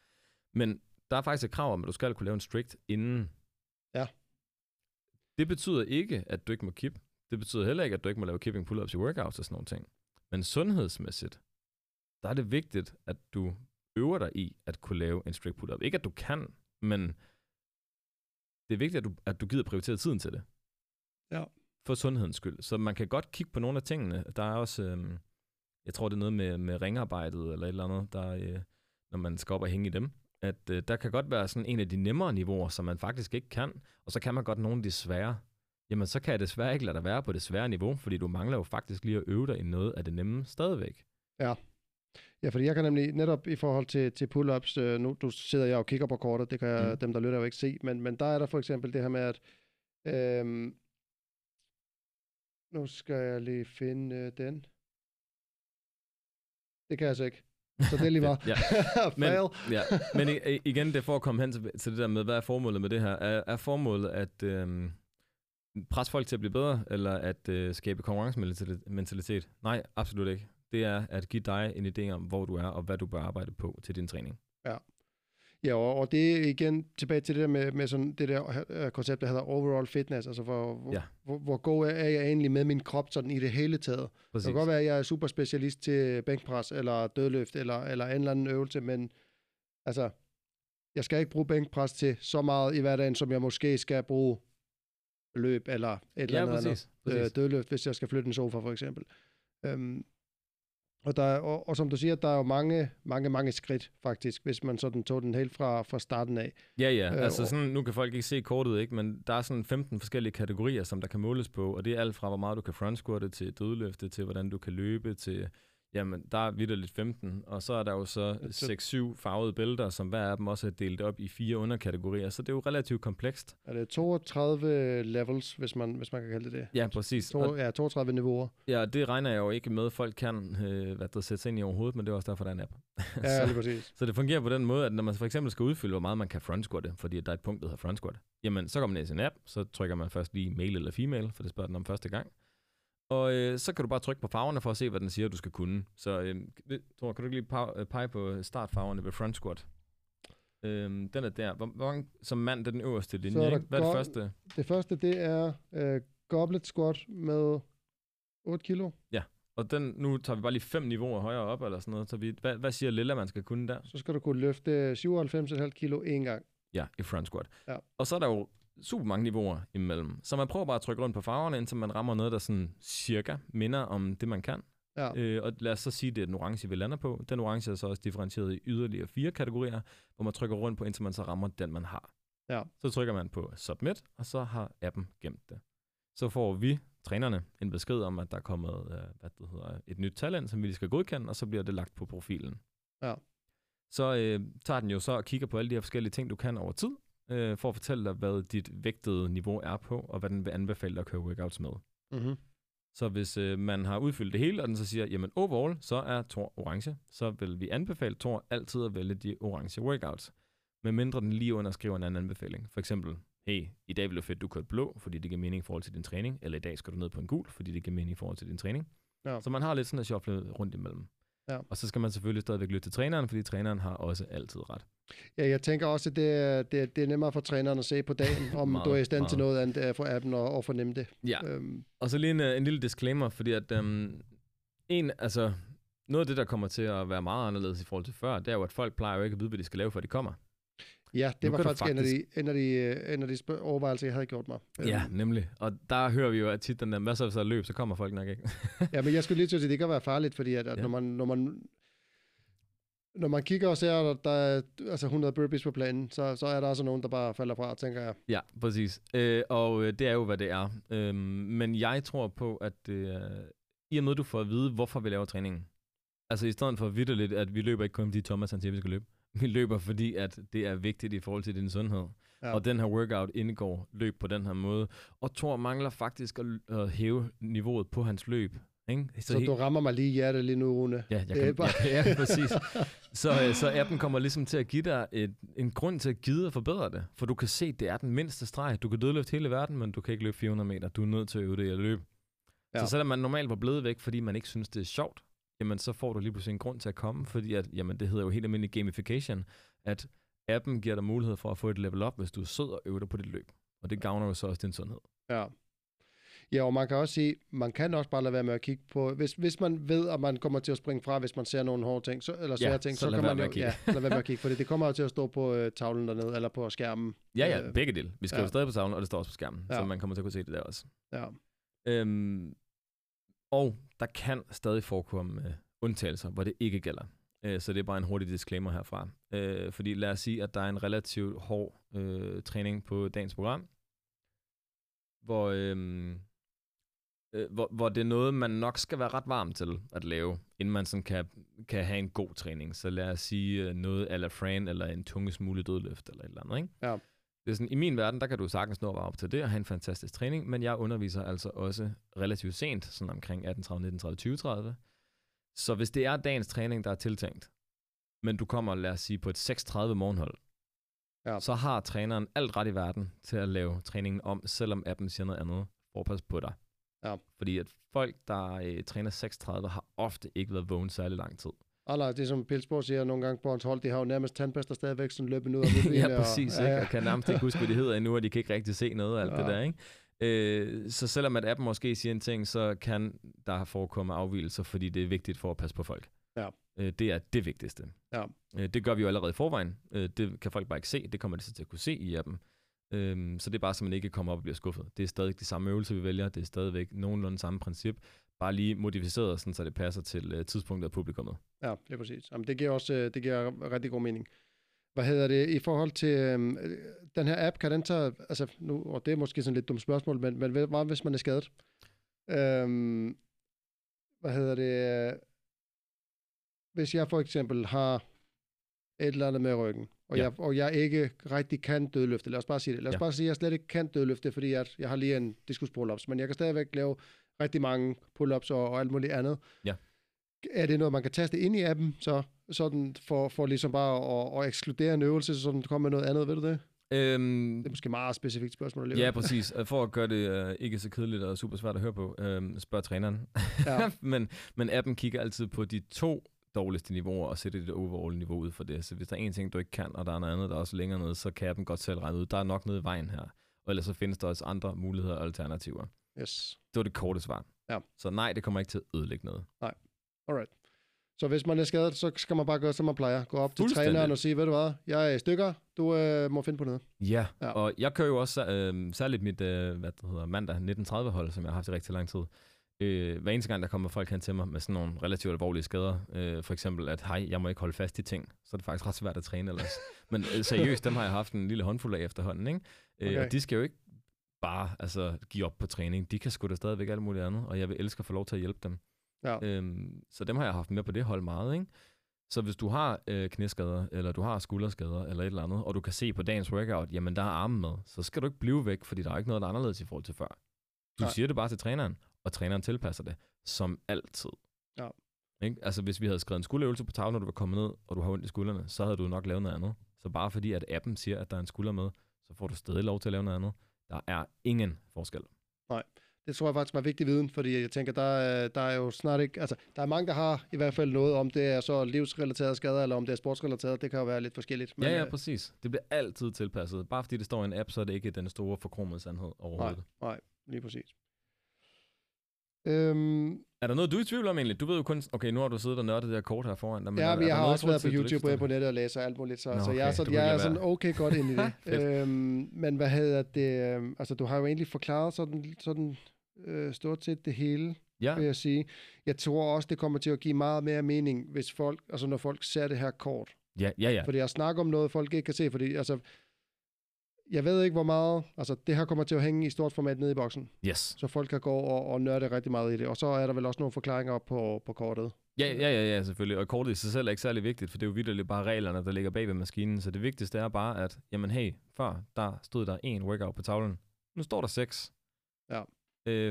Men der er faktisk et krav om, at du skal kunne lave en strict inden. Ja. Det betyder ikke, at du ikke må kippe. Det betyder heller ikke, at du ikke må lave kipping pull-ups i workouts og sådan nogle ting. Men sundhedsmæssigt, der er det vigtigt, at du øver dig i at kunne lave en strict pull-up. Ikke at du kan, men det er vigtigt, at du gider prioritere tiden til det. Ja. For sundhedens skyld. Så man kan godt kigge på nogle af tingene. Der er også, jeg tror det er noget med ringarbejdet eller et eller andet, der, når man skal op og hænge i dem, at der kan godt være sådan en af de nemmere niveauer, som man faktisk ikke kan, og så kan man godt nogle af de svære. Jamen så kan jeg desværre ikke lade dig være på det svære niveau, fordi du mangler jo faktisk lige at øve dig i noget af det nemme stadigvæk. Ja. Ja, fordi jeg kan nemlig netop i forhold til pull-ups, nu du sidder jeg og kigger på kortet, det kan jeg, dem der lytter jo ikke se, men der er der for eksempel det her med, at nu skal jeg lige finde den. Det kan jeg altså ikke. Så det er lige bare Men igen, det er for at komme hen til det der med, hvad er formålet med det her? Er formålet at presse folk til at blive bedre, eller at skabe konkurrencementalitet? Nej, absolut ikke. Det er at give dig en idé om, hvor du er, og hvad du bør arbejde på til din træning. Ja. Ja, og det er igen tilbage til det der med sådan det der koncept, der hedder overall fitness, altså hvor god er jeg egentlig med min krop sådan i det hele taget. Præcis. Det kan godt være, at jeg er super specialist til bænkpres eller dødløft eller en eller anden øvelse, men altså, jeg skal ikke bruge bænkpres til så meget i hverdagen, som jeg måske skal bruge løb eller et eller andet, præcis. Dødløft, hvis jeg skal flytte en sofa for eksempel. Og som du siger, der er jo mange skridt faktisk, hvis man sådan tog den helt fra starten af. Ja, altså sådan, nu kan folk ikke se kortet, ikke, men der er sådan 15 forskellige kategorier, som der kan måles på, og det er alt fra, hvor meget du kan frontsquatte til dødløfte, til hvordan du kan løbe, til, jamen, der er vitterligt 15, og så er der jo så 6-7 farvede bælter, som hver af dem også er delt op i 4 underkategorier, så det er jo relativt komplekst. Er det 32 levels, hvis man kan kalde det det? Ja, præcis. 32 niveauer. Ja, det regner jeg jo ikke med, folk kan sætte sig ind i overhovedet, men det er også derfor, der er en app. Ja, lige præcis. Så det fungerer på den måde, at når man for eksempel skal udfylde, hvor meget man kan frontsquatte, fordi der er et punkt, der hedder frontsquatte, jamen, så går man ned i sin app, så trykker man først lige male eller female, for det spørger den om første gang. Og så kan du bare trykke på farverne for at se, hvad den siger, du skal kunne. Så Thor, kan du ikke lige pege på startfarverne ved front squat? Den er der. Hvor, som mand, det er den øverste linje. Hvad er det første? Det første, det er goblet squat med 8 kilo. Ja, og den, nu tager vi bare lige 5 niveauer højere op eller sådan noget. Så hvad siger Lilla, man skal kunne der? Så skal du kunne løfte 97,5 kilo én gang. Ja, i front squat. Ja. Og så er der jo super mange niveauer imellem. Så man prøver bare at trykke rundt på farverne, indtil man rammer noget, der sådan cirka minder om det, man kan. Ja. Og lad os så sige, det er den orange, vi lander på. Den orange er så også differentieret i yderligere 4 kategorier, hvor man trykker rundt på, indtil man så rammer den, man har. Ja. Så trykker man på Submit, og så har appen gemt det. Så får vi, trænerne, en besked om, at der er kommet et nyt talent, som vi lige skal godkende, og så bliver det lagt på profilen. Ja. Så tager den jo så og kigger på alle de her forskellige ting, du kan over tid, for at fortælle dig, hvad dit vægtede niveau er på, og hvad den vil anbefale dig at køre workouts med. Mm-hmm. Så hvis man har udfyldt det hele, og den så siger, jamen overall, så er Thor orange, så vil vi anbefale Thor altid at vælge de orange workouts, medmindre den lige underskriver en anden anbefaling. For eksempel, hey, i dag vil det fedt, du kører blå, fordi det giver mening i forhold til din træning, eller i dag skal du ned på en gul, fordi det giver mening i forhold til din træning. Ja. Så man har lidt sådan at shuffle rundt imellem. Ja. Og så skal man selvfølgelig stadigvæk lytte til træneren, fordi træneren har også altid ret. Ja, jeg tænker også, at det er nemmere for træneren at se på dagen, om meget, du er i stand til noget andet for appen og fornemme det. Ja. Og så lige en lille disclaimer, fordi at noget af det, der kommer til at være meget anderledes i forhold til før, det er jo, at folk plejer jo ikke at vide, hvad de skal lave, før de kommer. Ja, det nu var faktisk en af de overvejelser, jeg havde gjort mig. Ja, nemlig. Og der hører vi jo at tit, den der masser af løb, så kommer folk nok ikke. Ja, men jeg skulle lige til at sige, det kan være farligt, fordi at når man kigger og ser, at der er 100 burpees på planen, så er der også nogen, der bare falder fra, tænker jeg. Ja, præcis. Og det er jo, hvad det er. Men jeg tror på, at i og med, du får at vide, hvorfor vi laver træningen. Altså i stedet for vitterligt, at vi løber ikke kun, fordi Thomas han siger, vi skal løbe. Vi løber, fordi at det er vigtigt i forhold til din sundhed. Ja. Og den her workout indgår løb på den her måde. Og Thor mangler faktisk at hæve niveauet på hans løb. Ikke? Så du rammer mig lige i hjertet lige nu, Rune. Ja, ja, præcis. Så appen kommer ligesom til at give dig en grund til at gide at forbedre det. For du kan se, det er den mindste streg. Du kan dødløfte hele verden, men du kan ikke løbe 400 meter. Du er nødt til at øve det i at løbe. Ja. Så selvom man normalt var blevet væk, fordi man ikke synes, det er sjovt, jamen så får du lige pludselig en grund til at komme, fordi at, jamen, det hedder jo helt almindelig gamification, at appen giver dig mulighed for at få et level up, hvis du er sød og øver dig på dit løb. Og det gavner jo så også din sundhed. Ja. Ja, og man kan også sige, man kan også bare lade være med at kigge på, hvis man ved, at man kommer til at springe fra, hvis man ser nogle hårde ting, så kan man jo lade være med at kigge på det. Det kommer jo til at stå på tavlen dernede, eller på skærmen. Ja, begge dele. Vi skriver stadig på tavlen, og det står også på skærmen, så man kommer til at kunne se det der også. Ja. Og der kan stadig forekomme undtagelser, hvor det ikke gælder. Så det er bare en hurtig disclaimer herfra. Fordi lad os sige, at der er en relativt hård træning på dagens program, hvor det er noget, man nok skal være ret varm til at lave, inden man sådan kan have en god træning. Så lad os sige noget à la Fran, eller en tunge smule dødløft, eller et eller andet, ikke? Ja. Det er sådan, i min verden, der kan du sagtens nå at være op til det og have en fantastisk træning, men jeg underviser altså også relativt sent, sådan omkring 18.30, 19.30, 20.30. Så hvis det er dagens træning, der er tiltænkt, men du kommer, lad os sige, på et 6.30 morgenhold, ja, så har træneren alt ret i verden til at lave træningen om, selvom appen siger noget andet, for at passe på dig. Ja. Fordi at folk, der træner 6.30, har ofte ikke været vågen særlig lang tid. Eller det som Pilsborg siger nogle gange på hans hold, de har jo nærmest tandpester stadigvæk sådan løbende ud af mobilen. Ja, præcis. Og, ja. Jeg kan nærmest ikke huske, hvad det hedder endnu, og de kan ikke rigtig se noget af alt det der, ikke? Så selvom at appen måske siger en ting, så kan der forekomme afvigelser, fordi det er vigtigt for at passe på folk. Ja. Det er det vigtigste. Ja. Det gør vi jo allerede i forvejen. Det kan folk bare ikke se. Det kommer de så til at kunne se i appen. Så det er bare, så man ikke kommer op og bliver skuffet. Det er stadig de samme øvelser, vi vælger. Det er stadigvæk nogenlunde samme princip. Bare lige modificeret, sådan, så det passer til tidspunktet af publikummet. Ja, det er præcis. Jamen, det giver rigtig god mening. Hvad hedder det i forhold til den her app? Kan den tage, altså nu, og det er måske sådan lidt dumt spørgsmål, men hvad hvis man er skadet? Hvad hedder det? Hvis jeg for eksempel har et eller andet med ryggen, og, jeg ikke rigtig kan dødløfte, lad os bare sige det. Lad os bare sige, at jeg slet ikke kan dødløfte, fordi jeg har lige en diskus-pull-ups, men jeg kan stadigvæk lave rigtig mange pull-ups og alt muligt andet. Ja. Er det noget, man kan taste ind i appen, så sådan for ligesom bare at ekskludere en øvelse, så den kommer med noget andet, ved du det? Det er måske meget specifikt spørgsmål at leve. Ja, præcis. For at gøre det ikke så kedeligt og super svært at høre på, spørg træneren. Ja. men appen kigger altid på de 2 dårligste niveauer og sætte dit overall-niveau ud for det. Så hvis der er en ting, du ikke kan, og der er noget andet, der er også længere nede, så kan appen godt selv regne ud. Der er nok noget i vejen her. Og ellers så findes der også andre muligheder og alternativer. Yes. Det var det korte svar. Ja. Så nej, det kommer ikke til at ødelægge noget. Nej. Alright. Så hvis man er skadet, så skal man bare gøre, som man plejer. Gå op til træneren og sige, ved du hvad, jeg er i stykker, du må finde på noget. Ja, ja. Og jeg kører jo også særligt mit mandag 1930-hold, som jeg har haft i rigtig lang tid. Hver eneste gang, der kommer folk hen til mig med sådan nogle relativt alvorlige skader, for eksempel at, hej, jeg må ikke holde fast i ting, så er det faktisk ret svært at træne ellers. Men seriøst, dem har jeg haft en lille håndfuld af efterhånden, ikke? Okay. Og de skal jo ikke bare give op på træning. De kan sgu da stadigvæk alt muligt andet, og jeg vil elske at få lov til at hjælpe dem. Ja. Så dem har jeg haft med på det hold meget, ikke? Så hvis du har knæskader, eller du har skulderskader, eller et eller andet, og du kan se på dagens workout, jamen der er armen med, så skal du ikke blive væk, fordi der er ikke noget, der er anderledes i forhold til før. Du siger det bare til træneren, og træneren tilpasser det, som altid. Ja. Ikke? Altså hvis vi havde skrevet en skulderøvelse på tavlen, når du var kommet ned, og du har ondt i skuldrene, så havde du nok lavet noget andet. Så bare fordi, at appen siger, at der er en skulder med, så får du stadig lov til at lave noget andet. Der er ingen forskel. Nej. Det tror jeg faktisk var vigtig viden, fordi jeg tænker, der er jo snart ikke... Altså, der er mange, der har i hvert fald noget, om det er så livsrelaterede skader, eller om det er sportsrelateret. Det kan jo være lidt forskelligt. Men, ja, præcis. Det bliver altid tilpasset. Bare fordi det står i en app, så er det ikke den store forkromede sandhed overhovedet. Nej, lige præcis. Er der noget, du er i tvivl om egentlig? Du ved jo kun... Okay, nu har du siddet og nørdet det her kort her foran dig. Men ja, men jeg har også været på YouTube og på nettet og læser alt muligt, så, så jeg er, sådan okay godt ind i det. Men hvad hedder det... Altså, du har jo egentlig forklaret sådan stort set det hele, vil jeg sige. Jeg tror også, det kommer til at give meget mere mening, hvis folk... Altså, når folk ser det her kort. Ja. Fordi jeg snakker om noget, folk ikke kan se, fordi... Altså, jeg ved ikke, hvor meget... Altså, det her kommer til at hænge i stort format nede i boksen. Yes. Så folk kan gå og nørde rigtig meget i det. Og så er der vel også nogle forklaringer op på kortet. Ja, selvfølgelig. Og kortet i sig selv er ikke særlig vigtigt, for det er jo vitterligt bare reglerne, der ligger bag ved maskinen. Så det vigtigste er bare, at jamen hey, før der stod der én workout på tavlen. Nu står der 6. Ja.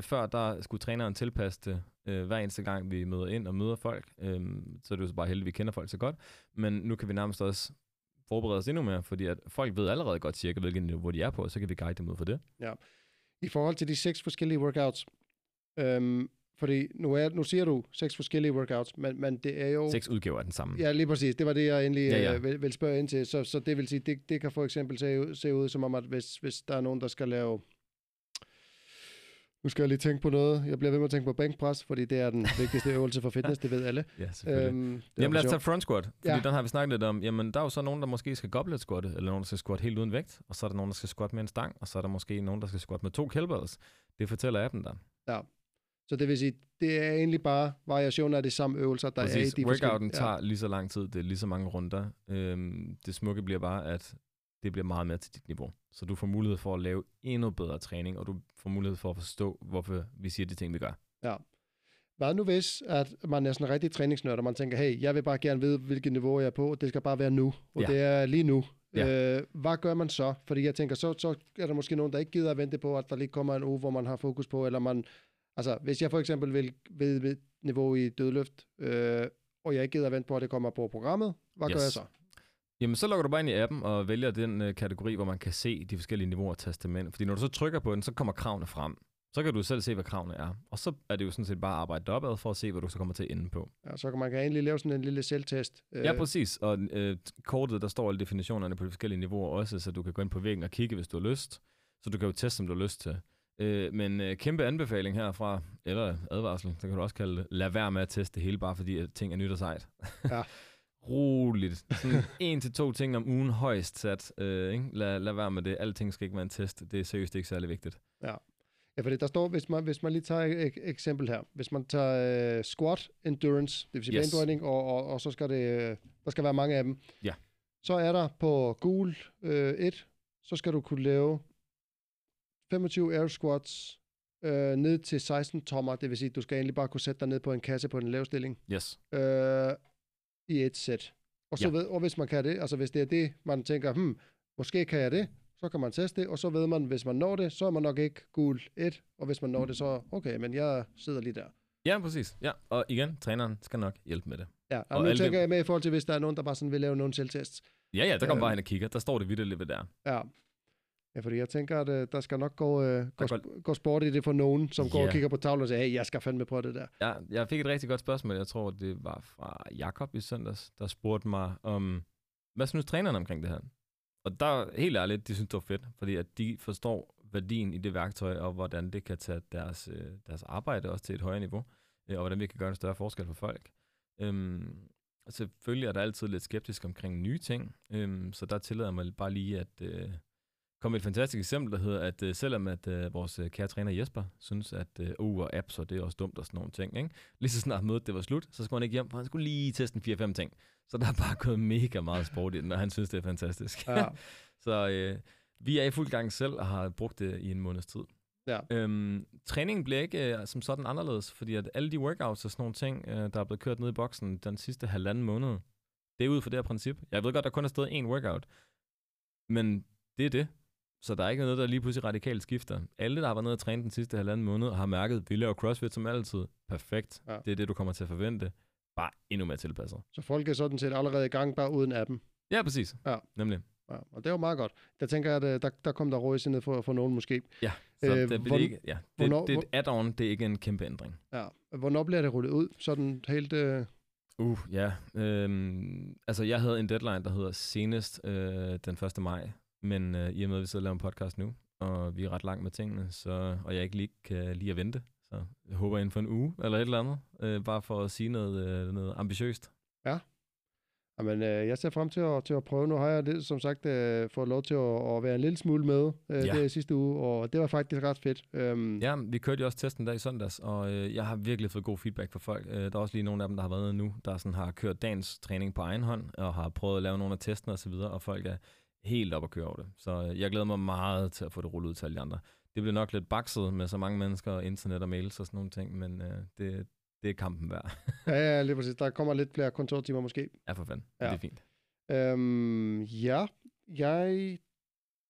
Før der skulle træneren tilpasse det hver eneste gang, vi møder ind og møder folk. Så er det jo så bare heldigt, vi kender folk så godt. Men nu kan vi nærmest også... forberede os endnu mere, fordi at folk ved allerede godt cirka, hvilket niveau de er på, og så kan vi guide dem ud for det. Ja. I forhold til de 6 forskellige workouts, fordi nu siger du 6 forskellige workouts, men det er jo... 6 udgaver af den samme. Ja, lige præcis. Det var det, jeg egentlig ville spørge ind til. Så det vil sige, det kan for eksempel se ud som om, at hvis der er nogen, der skal lave... Nu skal jeg lige tænke på noget. Jeg bliver ved med at tænke på bænkpres, fordi det er den vigtigste øvelse for fitness, det ved alle. Ja, selvfølgelig. Jamen lad os tage front squat, fordi den har vi snakket lidt om. Jamen der er jo så nogen, der måske skal goblet squatte, eller nogen, der skal squatte helt uden vægt, og så er der nogen, der skal squatte med en stang, og så er der måske nogen, der skal squatte med 2 kettlebells. Det fortæller appen der. Ja, så det vil sige, det er egentlig bare variationer af de samme øvelser, der er i de workouten tager lige så lang tid, det er lige så mange runder. Det smukke bliver bare, at det bliver meget mere til dit niveau. Så du får mulighed for at lave endnu bedre træning, og du får mulighed for at forstå, hvorfor vi siger de ting, vi gør. Ja. Hvad nu hvis, at man er sådan en rigtig træningsnørd, og man tænker, hey, jeg vil bare gerne vide, hvilket niveau jeg er på, det skal bare være nu, og det er lige nu. Ja. Hvad gør man så? Fordi jeg tænker, så er der måske nogen, der ikke gider at vente på, at der lige kommer en uge, hvor man har fokus på, eller man... Altså, hvis jeg for eksempel vil vide mit niveau i dødløft, og jeg ikke gider at vente på, at det kommer på programmet, hvad gør jeg så? Jamen, så logger du bare ind i appen og vælger den kategori, hvor man kan se de forskellige niveauer og taste dem ind. Fordi når du så trykker på den, så kommer kravene frem. Så kan du selv se, hvad kravene er. Og så er det jo sådan set bare at arbejde opad for at se, hvad du så kommer til at ende på. Ja, så kan man egentlig lave sådan en lille selvtest. Ja, præcis. Og kortet, der står alle definitionerne på de forskellige niveauer også, så du kan gå ind på væggen og kigge, hvis du har lyst. Så du kan jo teste, som du har lyst til. Men kæmpe anbefaling herfra, eller advarsel, så kan du også kalde det. Lad være med at teste det hele, bare fordi at ting er nyt og sejt. Ja. Roligt. Sådan 1 til 2 ting om ugen højst sat. Ikke? Lad være med det. Alting skal ikke være en test. Det er seriøst ikke særlig vigtigt. Ja, fordi der står, hvis man lige tager et eksempel her. Hvis man tager squat endurance, det vil sige benbøjning, og så skal det, der skal være mange af dem. Ja. Så er der på gul 1, så skal du kunne lave 25 air squats ned til 16 tommer. Det vil sige, du skal egentlig bare kunne sætte dig ned på en kasse på en lav stilling. Yes. I et sæt. Og så og hvis man kan det, altså hvis det er det, man tænker, måske kan jeg det, så kan man teste det, og så ved man, hvis man når det, så er man nok ikke gul 1, og hvis man når det, så okay, men jeg sidder lige der. Ja, præcis. Ja, og igen, træneren skal nok hjælpe med det. Ja, og nu tænker jeg med i forhold til, hvis der er nogen, der bare sådan vil lave nogle selvtests. Ja, der kommer bare hen og kigger. Der står det vitterligt ved der. Ja. Ja, fordi jeg tænker, at der skal nok gå sport i det for nogen, som går og kigger på tavlen og siger, hey, jeg skal fandme på det der. Ja, jeg fik et rigtig godt spørgsmål. Jeg tror, det var fra Jakob i søndags, der spurgte mig om, hvad synes træneren omkring det her? Og der, helt ærligt, de synes, det var fedt, fordi at de forstår værdien i det værktøj, og hvordan det kan tage deres arbejde også til et højere niveau, og hvordan vi kan gøre en større forskel for folk. Og selvfølgelig er der altid lidt skeptisk omkring nye ting, så der tillader mig bare lige at komme med et fantastisk eksempel, der hedder, at selvom at vores kære træner Jesper synes, at og apps, og det er også dumt og sådan nogle ting, ikke? Lige så snart mødet det var slut, så skulle han ikke hjem, for han skulle lige teste en 4-5 ting. Så der er bare gået mega meget sport i den, og han synes, det er fantastisk. Ja. Så vi er i fuld gang selv, og har brugt det i en måneds tid. Ja. Træningen bliver ikke som sådan anderledes, fordi at alle de workouts og sådan nogle ting, der er blevet kørt ned i boksen den sidste halvanden måned, det er ud fra det her princip. Jeg ved godt, der kun er stadig én workout, men det er det. Så der er ikke noget, der lige pludselig radikalt skifter. Alle, der har været nede og træne den sidste halvanden måned, har mærket, at vi laver CrossFit som altid. Perfekt. Ja. Det er det, du kommer til at forvente. Bare endnu mere tilpasset. Så folk er sådan set allerede i gang, bare uden appen. Ja, præcis. Ja. Nemlig. Ja, og det var meget godt. Der tænker jeg, at der kom der røs ind for nogen måske. Ja, så det er et add-on, det er ikke en kæmpe ændring. Ja. Hvornår bliver det rullet ud? Sådan helt... altså, jeg havde en deadline, der hedder senest den 1. maj. Men i og med, at vi sidder og laver en podcast nu, og vi er ret langt med tingene, så, og jeg ikke lige kan lide at vente, så jeg håber inden for en uge eller et eller andet, bare for at sige noget ambitiøst. Ja. Jamen, jeg ser frem til at prøve. Nu har jeg det, som sagt fået lov til at være en lille smule med det sidste uge, og det var faktisk ret fedt. Ja, vi kørte jo også testen der i søndags, og jeg har virkelig fået god feedback fra folk. Der er også lige nogle af dem, der har været nede nu, der sådan har kørt dagens træning på egen hånd, og har prøvet at lave nogle af testene osv., og folk er helt op at køre over det. Så jeg glæder mig meget til at få det rullet ud til alle de andre. Det bliver nok lidt bakset med så mange mennesker og internet og mails og sådan nogle ting, men det er kampen værd. ja, lige præcis. Der kommer lidt flere kontortimer måske. Ja, for fanden. Ja. Det er fint. Jeg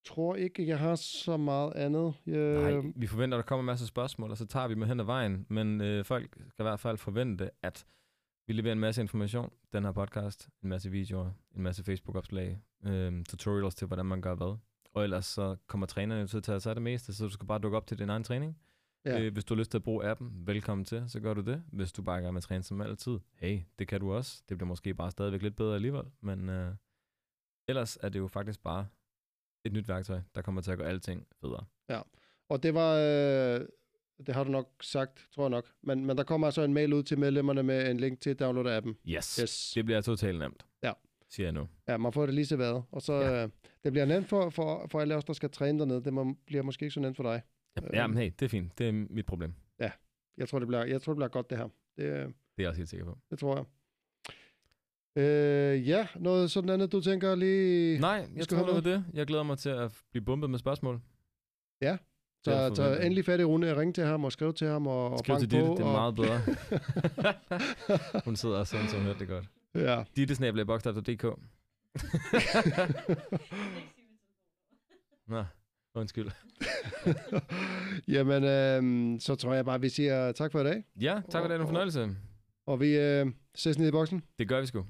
tror ikke, jeg har så meget andet. Nej, vi forventer, at der kommer masser af spørgsmål, og så tager vi med hen ad vejen, men folk kan i hvert fald forvente, at vi leverer en masse information, den her podcast, en masse videoer, en masse Facebook-opslag, tutorials til, hvordan man gør hvad. Og ellers så kommer trænerne til at tage sig af det meste, så du skal bare dukke op til din egen træning. Ja. Hvis du har lyst til at bruge appen, velkommen til, så gør du det. Hvis du bare gerne vil træne som altid, hey, det kan du også. Det bliver måske bare stadigvæk lidt bedre alligevel, men ellers er det jo faktisk bare et nyt værktøj, der kommer til at gøre alting federe. Ja, og det var... Det har du nok sagt, tror jeg nok. Men der kommer altså en mail ud til medlemmerne med en link til at downloade appen. Yes. Det bliver totalt nemt, siger jeg nu. Ja, man får det lige så været. Og så, det bliver nemt for alle os, der skal træne dernede. Det bliver måske ikke så nemt for dig. Jamen hey, det er fint. Det er mit problem. Ja, jeg tror, det bliver godt det her. Det er jeg også helt sikker på. Det tror jeg. Noget sådan andet, du tænker lige... Nej, jeg tror det det. Jeg glæder mig til at blive bumpet med spørgsmål. Ja. Så endelig fat i Rune, ringe til ham og skrive til ham og bank til Ditte, på, det er meget bedre. Hun sidder også sådan, så hun hørte det godt. Ja. Ditte@boxlife.dk. Nå, undskyld. Jamen, så tror jeg bare, vi siger tak for i dag. Ja, tak for i dag, en fornøjelse. Og vi ses ned i boksen. Det gør vi sgu.